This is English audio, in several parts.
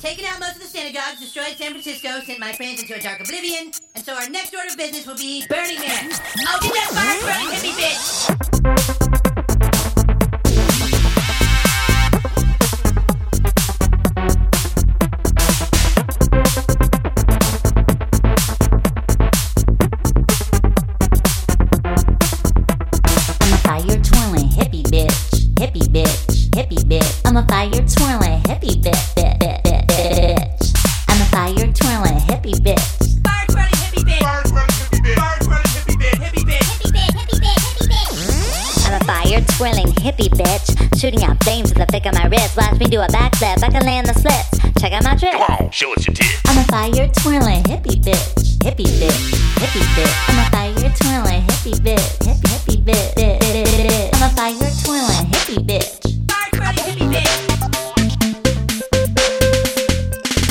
taken out most of the synagogues, destroyed San Francisco, sent my friends into a dark oblivion, and so our next order of business will be Burning Man. I'll get that fire burning, hippie bitch! Shooting out flames with the thick of my wrist. Watch me do a backflip, I can land the splits. Check out my trick. Come on, show us your tits. I'm a fire twirling hippie bitch. Hippie bitch, hippie bitch. I'm a fire twirling hippie bitch. Hippie, hippie bitch. I'm a fire twirling hippie bitch. Fire twirling hippie bitch.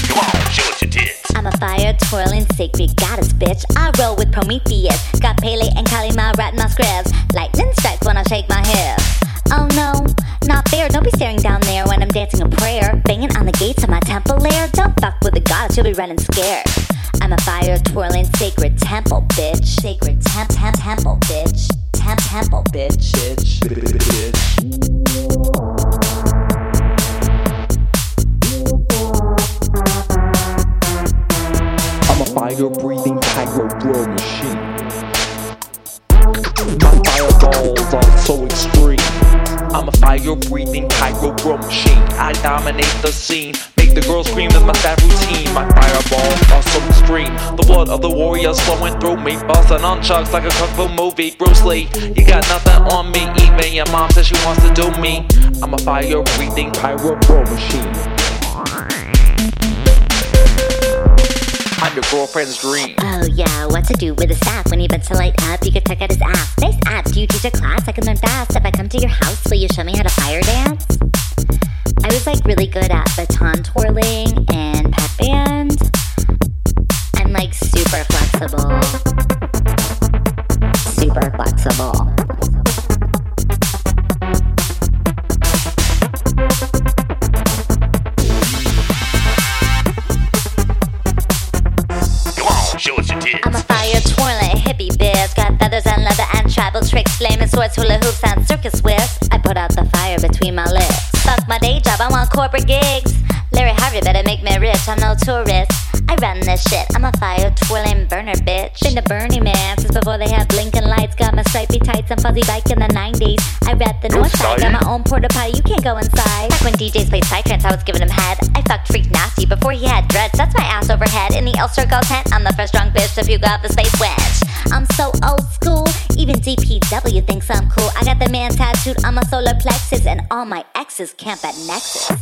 Come on, show us your tits. I'm a fire twirling sacred goddess bitch. I roll with Prometheus. Got Pele and Kalima right in my scripts. Lightning strikes when I shake my hips. Oh no, not fair, don't be staring down there when I'm dancing a prayer. Banging on the gates of my temple lair. Don't fuck with the goddess, you'll be running scared. I'm a fire twirling sacred temple, bitch. Sacred temple, bitch. Temple, bitch. I'm a fire-breathing tiger blow machine. My fireballs are so extreme. I'm a fire-breathing Cairo world machine. I dominate the scene, make the girls scream, that's my sad routine. My fireballs are so extreme. The blood of the warriors flowing through me. Bustin' on chucks like a kung fu movie. Bruce Lee, you got nothing on me. Even your mom says she wants to do me. I'm a fire-breathing Cairo world machine. I'm your girlfriend's dream. Oh yeah, what to do with a sack? When he bets to light up, you can tuck out his ass. Nice app, do you teach a class? I can learn fast. If I come to your house, will you show me how to fire dance? I was like really good at baton twirling and pep band. I'm like super flexible. Super flexible. I'm a fire twirling hippie bitch. Got feathers and leather and tribal tricks. Flaming swords, hula hoops, and circus whips. I put out the fire between my lips. Fuck my day job, I want corporate gigs. Larry Harvey better make me rich, I'm no tourist. I run this shit, I'm a fire twirling burner bitch. Been to Burning Man since before they had blinking lights. Got my stripy tights and fuzzy bike in the 90s. I rep the north side, got my own porta potty, you can't go inside. Back when DJs played psytrance, I was giving him head. I fucked Freak Nasty before he had dreads. That's my ass overhead in the Elster Girl tent. I'm the first drunk bitch to puke out the space wench. I'm so old school, even DPW thinks I'm cool. I got the man tattooed on my solar plexus, and all my exes camp at Nexus.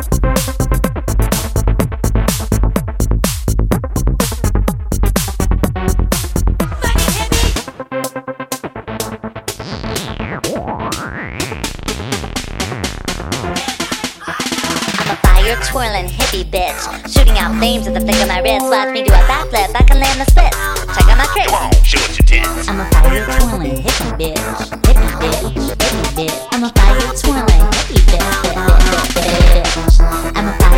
Twirling hippie bitch, shooting out flames at the flick of my wrist. Watch me do a backflip, I can land the split. Check out my trick. Come on, show us your tits. I'm a fire twirling hippie bitch, hippie bitch, hippie bitch. I'm a fire twirling hippie bitch, bitch, bitch, bitch. I'm a fire